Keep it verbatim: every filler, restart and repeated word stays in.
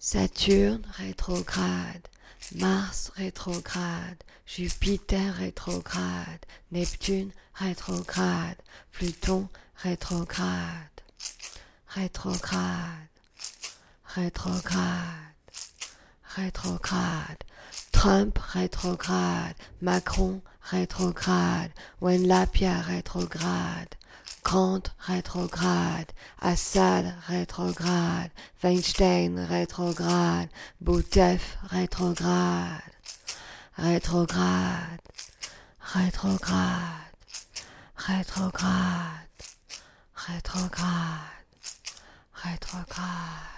Saturne rétrograde, Mars rétrograde, Jupiter rétrograde, Neptune rétrograde, Pluton rétrograde, rétrograde, rétrograde, rétrograde, Trump rétrograde, Macron rétrograde, Wenlapia rétrograde, Trump rétrograde, Assad rétrograde, Weinstein rétrograde, Boutef rétrograde, rétrograde, rétrograde, rétrograde, rétrograde, rétrograde.